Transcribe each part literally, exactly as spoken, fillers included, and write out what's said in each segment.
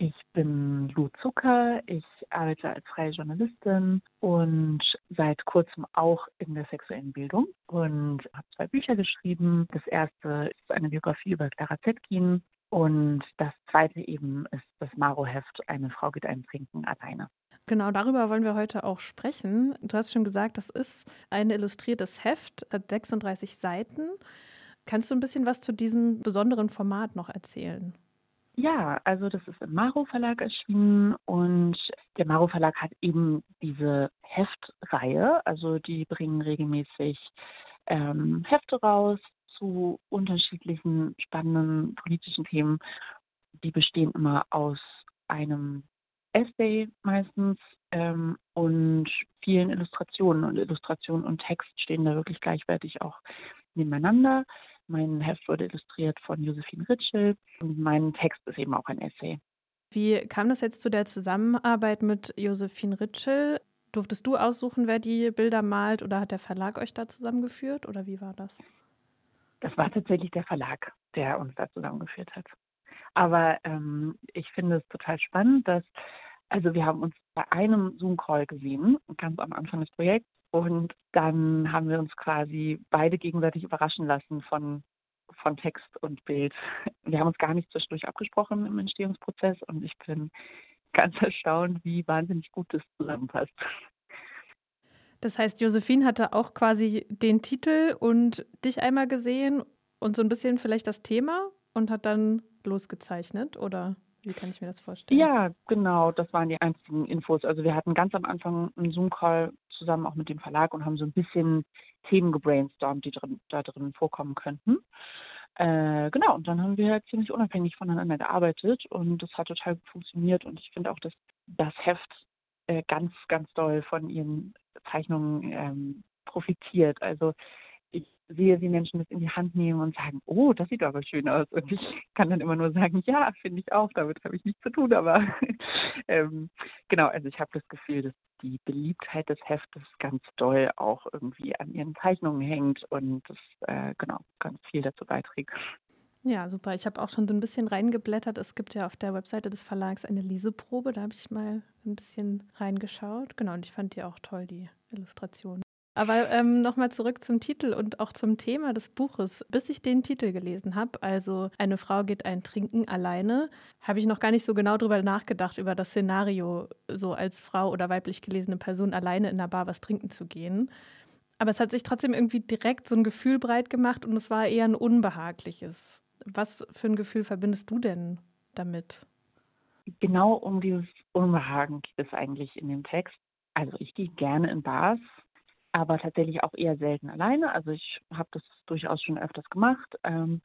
Ich bin Lou Zucker, ich arbeite als freie Journalistin und seit kurzem auch in der sexuellen Bildung und habe zwei Bücher geschrieben. Das erste ist eine Biografie über Clara Zetkin und das zweite eben ist das Maro-Heft Eine Frau geht einen Trinken alleine. Genau, darüber wollen wir heute auch sprechen. Du hast schon gesagt, das ist ein illustriertes Heft, hat sechsunddreißig Seiten. Kannst du ein bisschen was zu diesem besonderen Format noch erzählen? Ja, also das ist im Maro Verlag erschienen und der Maro Verlag hat eben diese Heftreihe, also die bringen regelmäßig ähm, Hefte raus zu unterschiedlichen spannenden politischen Themen. Die bestehen immer aus einem Essay meistens ähm, und vielen Illustrationen und Illustration und Text stehen da wirklich gleichwertig auch nebeneinander. Mein Heft wurde illustriert von Josephin Ritschel und mein Text ist eben auch ein Essay. Wie kam das jetzt zu der Zusammenarbeit mit Josephin Ritschel? Durftest du aussuchen, wer die Bilder malt oder hat der Verlag euch da zusammengeführt oder wie war das? Das war tatsächlich der Verlag, der uns da zusammengeführt hat. Aber ähm, ich finde es total spannend, dass, also wir haben uns bei einem Zoom-Call gesehen, ganz am Anfang des Projekts, und dann haben wir uns quasi beide gegenseitig überraschen lassen von, von Text und Bild. Wir haben uns gar nicht zwischendurch abgesprochen im Entstehungsprozess und ich bin ganz erstaunt, wie wahnsinnig gut das zusammenpasst. Das heißt, Josephin hatte auch quasi den Titel und dich einmal gesehen und so ein bisschen vielleicht das Thema und hat dann losgezeichnet, oder? Wie kann ich mir das vorstellen? Ja, genau, das waren die einzigen Infos. Also wir hatten ganz am Anfang einen Zoom-Call zusammen auch mit dem Verlag und haben so ein bisschen Themen gebrainstormt, die drin, da drin vorkommen könnten. Äh, genau, und dann haben wir halt ziemlich unabhängig voneinander gearbeitet und das hat total gut funktioniert und ich finde auch, dass das Heft äh, ganz, ganz doll von ihren Zeichnungen ähm, profitiert. Also ich sehe, wie Menschen das in die Hand nehmen und sagen, oh, das sieht aber schön aus. Und ich kann dann immer nur sagen, ja, finde ich auch, damit habe ich nichts zu tun. Aber ähm, genau, also ich habe das Gefühl, dass die Beliebtheit des Heftes ganz doll auch irgendwie an ihren Zeichnungen hängt und das äh, genau ganz viel dazu beiträgt. Ja, super. Ich habe auch schon so ein bisschen reingeblättert. Es gibt ja auf der Webseite des Verlags eine Leseprobe. Da habe ich mal ein bisschen reingeschaut. Genau, und ich fand die auch toll, die Illustrationen. Aber ähm, nochmal zurück zum Titel und auch zum Thema des Buches. Bis ich den Titel gelesen habe, also Eine Frau geht ein Trinken alleine, habe ich noch gar nicht so genau drüber nachgedacht, über das Szenario, so als Frau oder weiblich gelesene Person alleine in einer Bar was trinken zu gehen. Aber es hat sich trotzdem irgendwie direkt so ein Gefühl breit gemacht und es war eher ein unbehagliches. Was für ein Gefühl verbindest du denn damit? Genau um dieses Unbehagen geht es eigentlich in dem Text. Also ich gehe gerne in Bars, aber tatsächlich auch eher selten alleine. Also ich habe das durchaus schon öfters gemacht, ähm,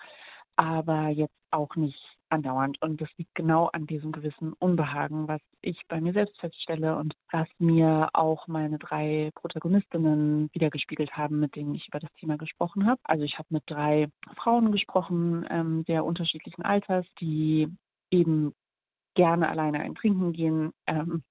aber jetzt auch nicht andauernd. Und das liegt genau an diesem gewissen Unbehagen, was ich bei mir selbst feststelle und was mir auch meine drei Protagonistinnen wiedergespiegelt haben, mit denen ich über das Thema gesprochen habe. Also ich habe mit drei Frauen gesprochen, ähm, sehr unterschiedlichen Alters, die eben gerne alleine ein Trinken gehen, ähm,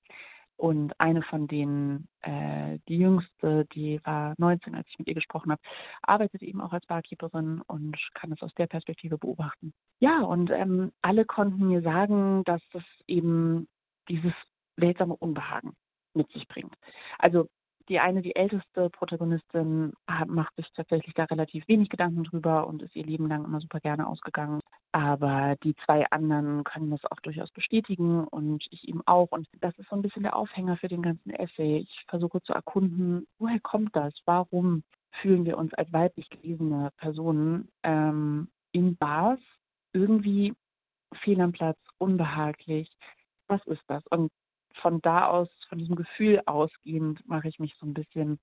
Und eine von denen, äh, die jüngste, die war neunzehn, als ich mit ihr gesprochen habe, arbeitet eben auch als Barkeeperin und kann es aus der Perspektive beobachten. Ja, und ähm, alle konnten mir sagen, dass das eben dieses seltsame Unbehagen mit sich bringt. Also die eine, die älteste Protagonistin, hat, macht sich tatsächlich da relativ wenig Gedanken drüber und ist ihr Leben lang immer super gerne ausgegangen. Aber die zwei anderen können das auch durchaus bestätigen und ich eben auch. Und das ist so ein bisschen der Aufhänger für den ganzen Essay. Ich versuche zu erkunden, woher kommt das? Warum fühlen wir uns als weiblich gelesene Personen ähm, in Bars irgendwie fehl am Platz, unbehaglich? Was ist das? Und von da aus, von diesem Gefühl ausgehend, mache ich mich so ein bisschen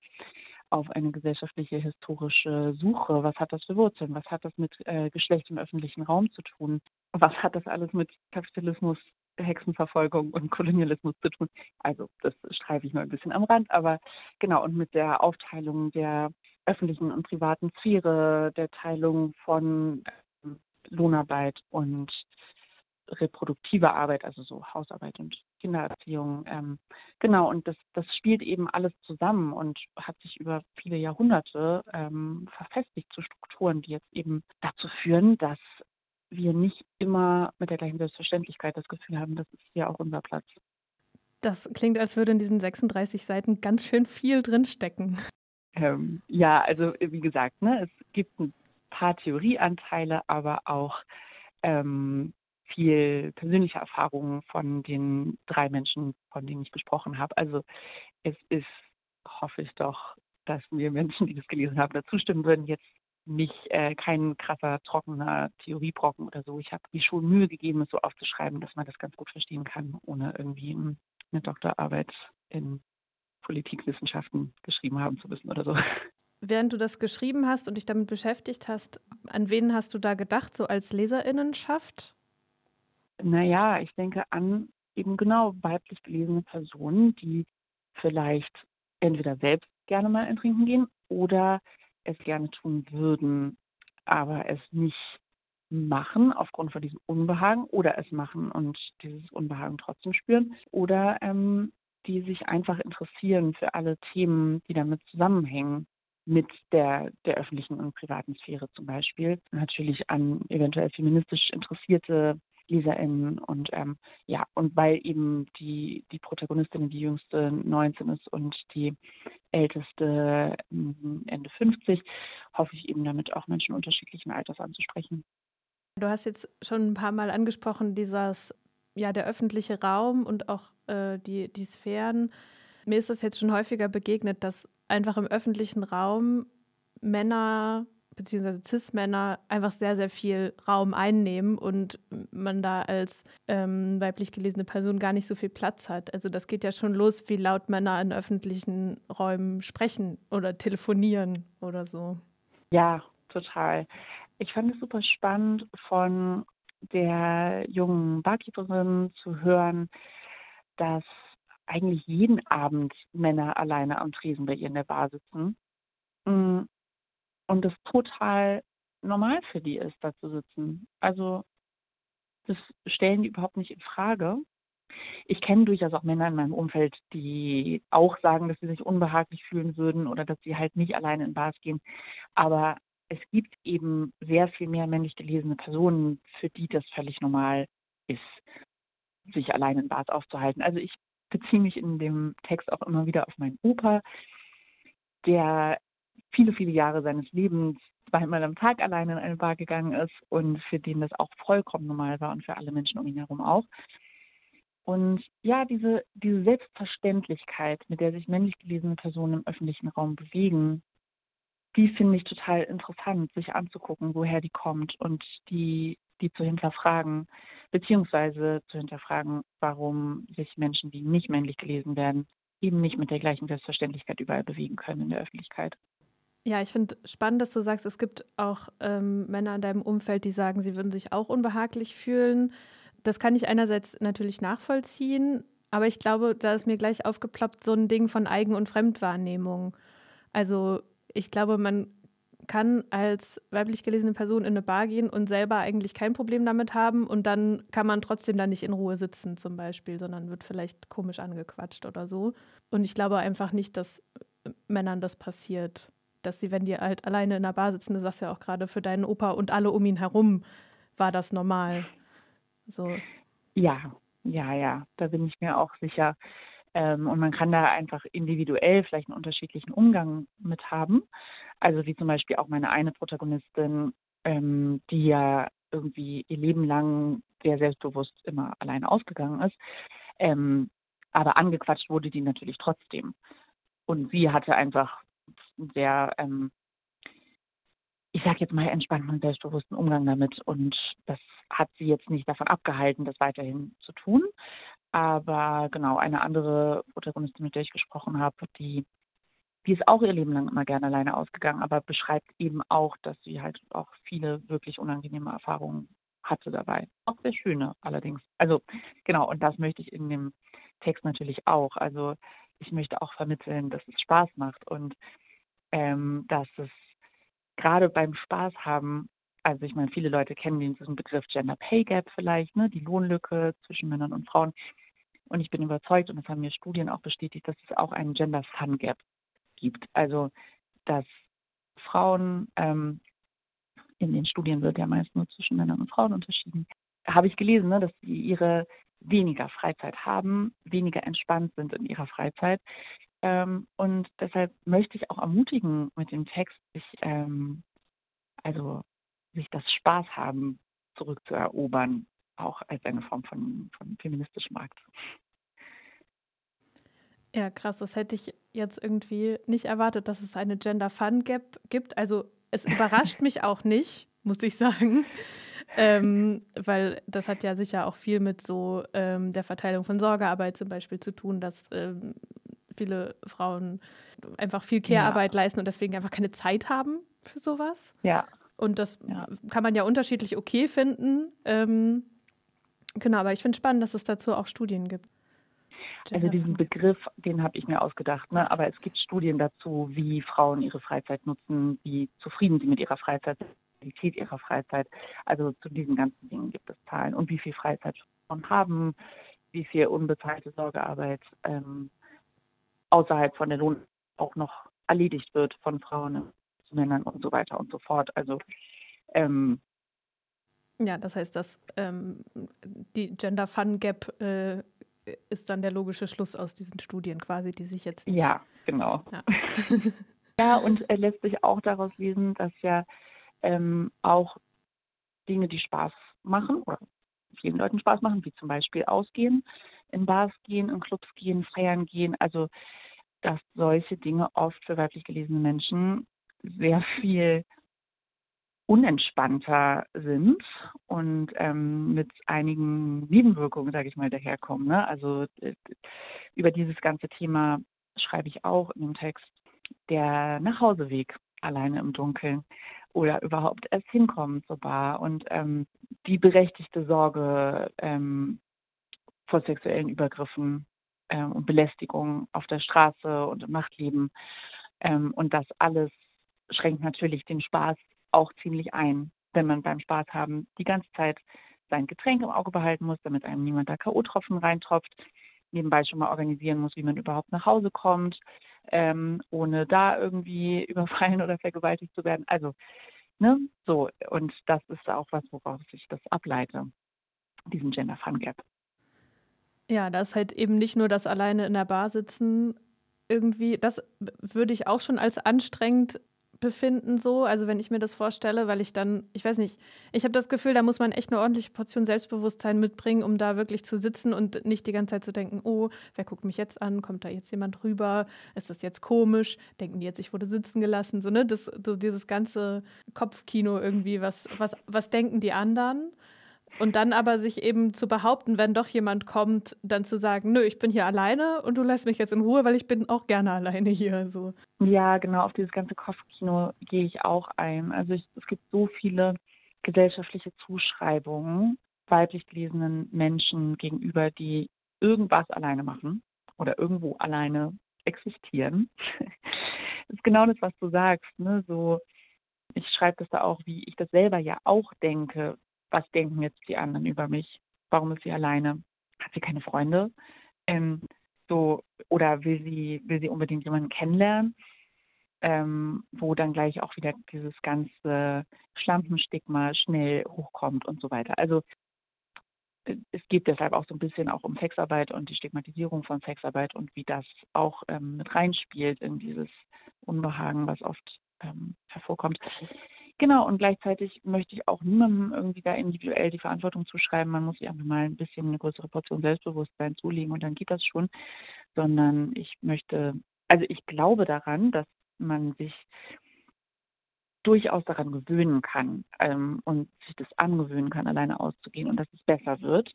auf eine gesellschaftliche, historische Suche. Was hat das für Wurzeln? Was hat das mit äh, Geschlecht im öffentlichen Raum zu tun? Was hat das alles mit Kapitalismus, Hexenverfolgung und Kolonialismus zu tun? Also das streife ich mal ein bisschen am Rand, aber genau, und mit der Aufteilung der öffentlichen und privaten Sphäre, der Teilung von äh, Lohnarbeit und reproduktive Arbeit, also so Hausarbeit und Kindererziehung. Ähm, genau, und das, das spielt eben alles zusammen und hat sich über viele Jahrhunderte ähm, verfestigt zu Strukturen, die jetzt eben dazu führen, dass wir nicht immer mit der gleichen Selbstverständlichkeit das Gefühl haben, das ist ja auch unser Platz. Das klingt, als würde in diesen sechsunddreißig Seiten ganz schön viel drinstecken. Ähm, ja, also wie gesagt, ne, es gibt ein paar Theorieanteile, aber auch ähm, viel persönliche Erfahrungen von den drei Menschen, von denen ich gesprochen habe. Also es ist, hoffe ich doch, dass wir Menschen, die das gelesen haben, dazu stimmen würden, jetzt nicht äh, kein krasser, trockener Theoriebrocken oder so. Ich habe mir schon Mühe gegeben, es so aufzuschreiben, dass man das ganz gut verstehen kann, ohne irgendwie eine Doktorarbeit in Politikwissenschaften geschrieben haben zu müssen oder so. Während du das geschrieben hast und dich damit beschäftigt hast, an wen hast du da gedacht, so als LeserInnenschaft? Naja, ich denke an eben genau weiblich gelesene Personen, die vielleicht entweder selbst gerne mal ein Trinken gehen oder es gerne tun würden, aber es nicht machen aufgrund von diesem Unbehagen oder es machen und dieses Unbehagen trotzdem spüren oder ähm, die sich einfach interessieren für alle Themen, die damit zusammenhängen, mit der, der öffentlichen und privaten Sphäre zum Beispiel. Natürlich an eventuell feministisch interessierte LeserInnen und ähm, ja, und weil eben die, die Protagonistin, die jüngste neunzehn ist und die älteste Ende fünfzig, hoffe ich eben damit auch Menschen unterschiedlichen Alters anzusprechen. Du hast jetzt schon ein paar Mal angesprochen, dieses, ja, der öffentliche Raum und auch äh, die, die Sphären. Mir ist das jetzt schon häufiger begegnet, dass einfach im öffentlichen Raum Männer beziehungsweise Cis-Männer einfach sehr, sehr viel Raum einnehmen und man da als ähm, weiblich gelesene Person gar nicht so viel Platz hat. Also das geht ja schon los, wie laut Männer in öffentlichen Räumen sprechen oder telefonieren oder so. Ja, total. Ich fand es super spannend, von der jungen Barkeeperin zu hören, dass eigentlich jeden Abend Männer alleine am Tresen bei ihr in der Bar sitzen. Mhm. Und das total normal für die ist, da zu sitzen. Also das stellen die überhaupt nicht in Frage. Ich kenne durchaus auch Männer in meinem Umfeld, die auch sagen, dass sie sich unbehaglich fühlen würden oder dass sie halt nicht alleine in Bars gehen. Aber es gibt eben sehr viel mehr männlich gelesene Personen, für die das völlig normal ist, sich alleine in Bars aufzuhalten. Also ich beziehe mich in dem Text auch immer wieder auf meinen Opa, der viele, viele Jahre seines Lebens zweimal am Tag alleine in eine Bar gegangen ist und für den das auch vollkommen normal war und für alle Menschen um ihn herum auch. Und ja, diese, diese Selbstverständlichkeit, mit der sich männlich gelesene Personen im öffentlichen Raum bewegen, die finde ich total interessant, sich anzugucken, woher die kommt und die, die zu hinterfragen, beziehungsweise zu hinterfragen, warum sich Menschen, die nicht männlich gelesen werden, eben nicht mit der gleichen Selbstverständlichkeit überall bewegen können in der Öffentlichkeit. Ja, ich finde spannend, dass du sagst, es gibt auch ähm, Männer in deinem Umfeld, die sagen, sie würden sich auch unbehaglich fühlen. Das kann ich einerseits natürlich nachvollziehen, aber ich glaube, da ist mir gleich aufgeploppt so ein Ding von Eigen- und Fremdwahrnehmung. Also ich glaube, man kann als weiblich gelesene Person in eine Bar gehen und selber eigentlich kein Problem damit haben und dann kann man trotzdem da nicht in Ruhe sitzen zum Beispiel, sondern wird vielleicht komisch angequatscht oder so. Und ich glaube einfach nicht, dass Männern das passiert, dass sie, wenn die halt alleine in einer Bar sitzen, du sagst ja auch gerade, für deinen Opa und alle um ihn herum war das normal. So. Ja, ja, ja, da bin ich mir auch sicher. Ähm, und man kann da einfach individuell vielleicht einen unterschiedlichen Umgang mit haben. Also wie zum Beispiel auch meine eine Protagonistin, ähm, die ja irgendwie ihr Leben lang sehr selbstbewusst immer alleine ausgegangen ist. Ähm, aber angequatscht wurde die natürlich trotzdem. Und sie hatte einfach einen sehr, ähm, ich sag jetzt mal, entspannten und selbstbewussten Umgang damit. Und das hat sie jetzt nicht davon abgehalten, das weiterhin zu tun. Aber genau, eine andere Protagonistin, mit der ich gesprochen habe, die, die ist auch ihr Leben lang immer gerne alleine ausgegangen, aber beschreibt eben auch, dass sie halt auch viele wirklich unangenehme Erfahrungen hatte dabei. Auch sehr schöne allerdings. Also genau, und das möchte ich in dem Text natürlich auch. Also ich möchte auch vermitteln, dass es Spaß macht und ähm, dass es gerade beim Spaß haben, also ich meine, viele Leute kennen diesen Begriff Gender Pay Gap vielleicht, ne, die Lohnlücke zwischen Männern und Frauen. Und ich bin überzeugt, und das haben mir Studien auch bestätigt, dass es auch einen Gender Fun Gap gibt. Also dass Frauen ähm, in den Studien wird ja meist nur zwischen Männern und Frauen unterschieden, habe ich gelesen, ne, dass sie ihre weniger Freizeit haben, weniger entspannt sind in ihrer Freizeit. Ähm, und deshalb möchte ich auch ermutigen mit dem Text, sich, ähm, also sich das Spaß haben zurückzuerobern, auch als eine Form von, von feministischem Akt. Ja, krass, das hätte ich jetzt irgendwie nicht erwartet, dass es eine Gender Fun Gap gibt. Also es überrascht mich auch nicht, muss ich sagen, ähm, weil das hat ja sicher auch viel mit so ähm, der Verteilung von Sorgearbeit zum Beispiel zu tun, dass ähm, viele Frauen einfach viel Care-Arbeit ja. leisten und deswegen einfach keine Zeit haben für sowas. Ja. Und das ja. kann man ja unterschiedlich okay finden. Ähm, genau, aber ich finde es spannend, dass es dazu auch Studien gibt. Also diesen Begriff, den habe ich mir ausgedacht, ne? Aber es gibt Studien dazu, wie Frauen ihre Freizeit nutzen, wie zufrieden sie mit ihrer Freizeit sind, die Qualität ihrer Freizeit. Also zu diesen ganzen Dingen gibt es Zahlen. Und wie viel Freizeit Frauen haben, wie viel unbezahlte Sorgearbeit ähm, außerhalb von der Lohn auch noch erledigt wird von Frauen zu Männern und so weiter und so fort. Also ähm, ja, das heißt, dass ähm, die Gender Fun Gap äh, ist dann der logische Schluss aus diesen Studien quasi, die sich jetzt nicht... Ja, genau. Ja, ja und äh, lässt sich auch daraus lesen, dass ja ähm, auch Dinge, die Spaß machen oder vielen Leuten Spaß machen, wie zum Beispiel ausgehen, in Bars gehen, in Clubs gehen, feiern gehen, also dass solche Dinge oft für weiblich gelesene Menschen sehr viel unentspannter sind und ähm, mit einigen Nebenwirkungen, sage ich mal, daherkommen. Ne? Also äh, über dieses ganze Thema schreibe ich auch in dem Text. Der Nachhauseweg alleine im Dunkeln oder überhaupt erst hinkommen zur Bar und ähm, die berechtigte Sorge ähm, vor sexuellen Übergriffen ähm, und Belästigung auf der Straße und im Nachtleben. Ähm, und das alles schränkt natürlich den Spaß auch ziemlich ein, wenn man beim Spaß haben die ganze Zeit sein Getränk im Auge behalten muss, damit einem niemand da K O-Tropfen reintropft, nebenbei schon mal organisieren muss, wie man überhaupt nach Hause kommt, ähm, ohne da irgendwie überfallen oder vergewaltigt zu werden. Also, ne, so. Und das ist auch was, woraus ich das ableite, diesen Gender Fun Gap. Ja, das ist halt eben nicht nur das alleine in der Bar sitzen irgendwie, das würde ich auch schon als anstrengend befinden so, also wenn ich mir das vorstelle, weil ich dann, ich weiß nicht, ich habe das Gefühl, da muss man echt eine ordentliche Portion Selbstbewusstsein mitbringen, um da wirklich zu sitzen und nicht die ganze Zeit zu denken, oh, wer guckt mich jetzt an, kommt da jetzt jemand rüber, ist das jetzt komisch, denken die jetzt, ich wurde sitzen gelassen, so ne, das, so dieses ganze Kopfkino irgendwie, was, was, was denken die anderen? Und dann aber sich eben zu behaupten, wenn doch jemand kommt, dann zu sagen, nö, ich bin hier alleine und du lässt mich jetzt in Ruhe, weil ich bin auch gerne alleine hier. So. Ja, genau, auf dieses ganze Kopfkino gehe ich auch ein. Also ich, es gibt so viele gesellschaftliche Zuschreibungen weiblich gelesenen Menschen gegenüber, die irgendwas alleine machen oder irgendwo alleine existieren. Das ist genau das, was du sagst, ne? So, ich schreibe das da auch, wie ich das selber ja auch denke. Was denken jetzt die anderen über mich? Warum ist sie alleine? Hat sie keine Freunde? Ähm, so, oder will sie, will sie unbedingt jemanden kennenlernen? Ähm, wo dann gleich auch wieder dieses ganze Schlampenstigma schnell hochkommt und so weiter. Also es geht deshalb auch so ein bisschen auch um Sexarbeit und die Stigmatisierung von Sexarbeit und wie das auch ähm, mit reinspielt in dieses Unbehagen, was oft ähm, hervorkommt. Genau, und gleichzeitig möchte ich auch niemandem irgendwie da individuell die Verantwortung zuschreiben. Man muss sich einfach mal ein bisschen eine größere Portion Selbstbewusstsein zulegen und dann geht das schon. Sondern ich möchte, also ich glaube daran, dass man sich durchaus daran gewöhnen kann ähm, und sich das angewöhnen kann, alleine auszugehen und dass es besser wird,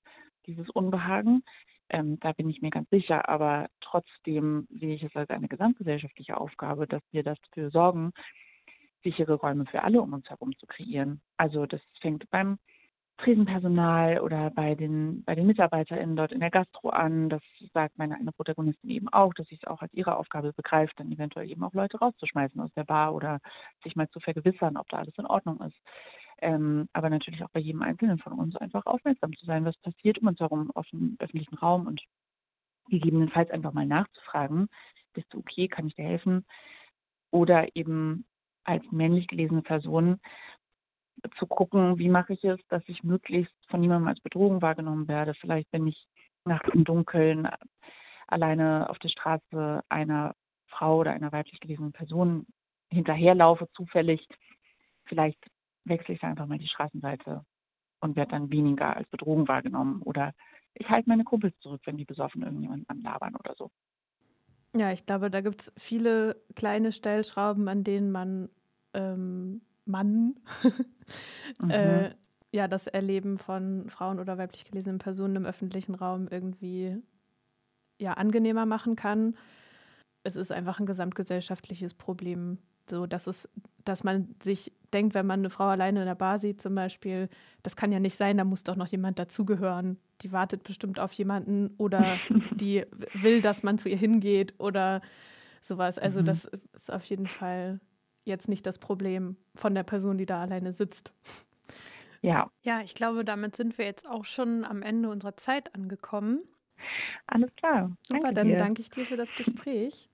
dieses Unbehagen. Ähm, da bin ich mir ganz sicher, aber trotzdem sehe ich es als eine gesamtgesellschaftliche Aufgabe, dass wir dafür sorgen, sichere Räume für alle um uns herum zu kreieren. Also das fängt beim Tresenpersonal oder bei den, bei den MitarbeiterInnen dort in der Gastro an. Das sagt meine eine Protagonistin eben auch, dass sie es auch als ihre Aufgabe begreift, dann eventuell eben auch Leute rauszuschmeißen aus der Bar oder sich mal zu vergewissern, ob da alles in Ordnung ist. Ähm, aber natürlich auch bei jedem Einzelnen von uns einfach aufmerksam zu sein, was passiert um uns herum auf dem öffentlichen Raum und gegebenenfalls einfach mal nachzufragen, bist du okay, kann ich dir helfen? Oder eben als männlich gelesene Person zu gucken, wie mache ich es, dass ich möglichst von niemandem als Bedrohung wahrgenommen werde. Vielleicht, wenn ich nachts im Dunkeln alleine auf der Straße einer Frau oder einer weiblich gelesenen Person hinterherlaufe, zufällig, vielleicht wechsle ich da einfach mal die Straßenseite und werde dann weniger als Bedrohung wahrgenommen. Oder ich halte meine Kumpels zurück, wenn die besoffen irgendjemanden anlabern oder so. Ja, ich glaube, da gibt es viele kleine Stellschrauben, an denen man ähm, Mann mhm. äh, ja, das Erleben von Frauen oder weiblich gelesenen Personen im öffentlichen Raum irgendwie ja, angenehmer machen kann. Es ist einfach ein gesamtgesellschaftliches Problem, so dass es, dass man sich denkt, wenn man eine Frau alleine in der Bar sieht zum Beispiel, das kann ja nicht sein, da muss doch noch jemand dazugehören. Die wartet bestimmt auf jemanden oder die will, dass man zu ihr hingeht oder sowas. Also mhm. das ist auf jeden Fall jetzt nicht das Problem von der Person, die da alleine sitzt. Ja. Ja, ich glaube, damit sind wir jetzt auch schon am Ende unserer Zeit angekommen. Alles klar. Super, danke dann dir. Danke ich dir für das Gespräch.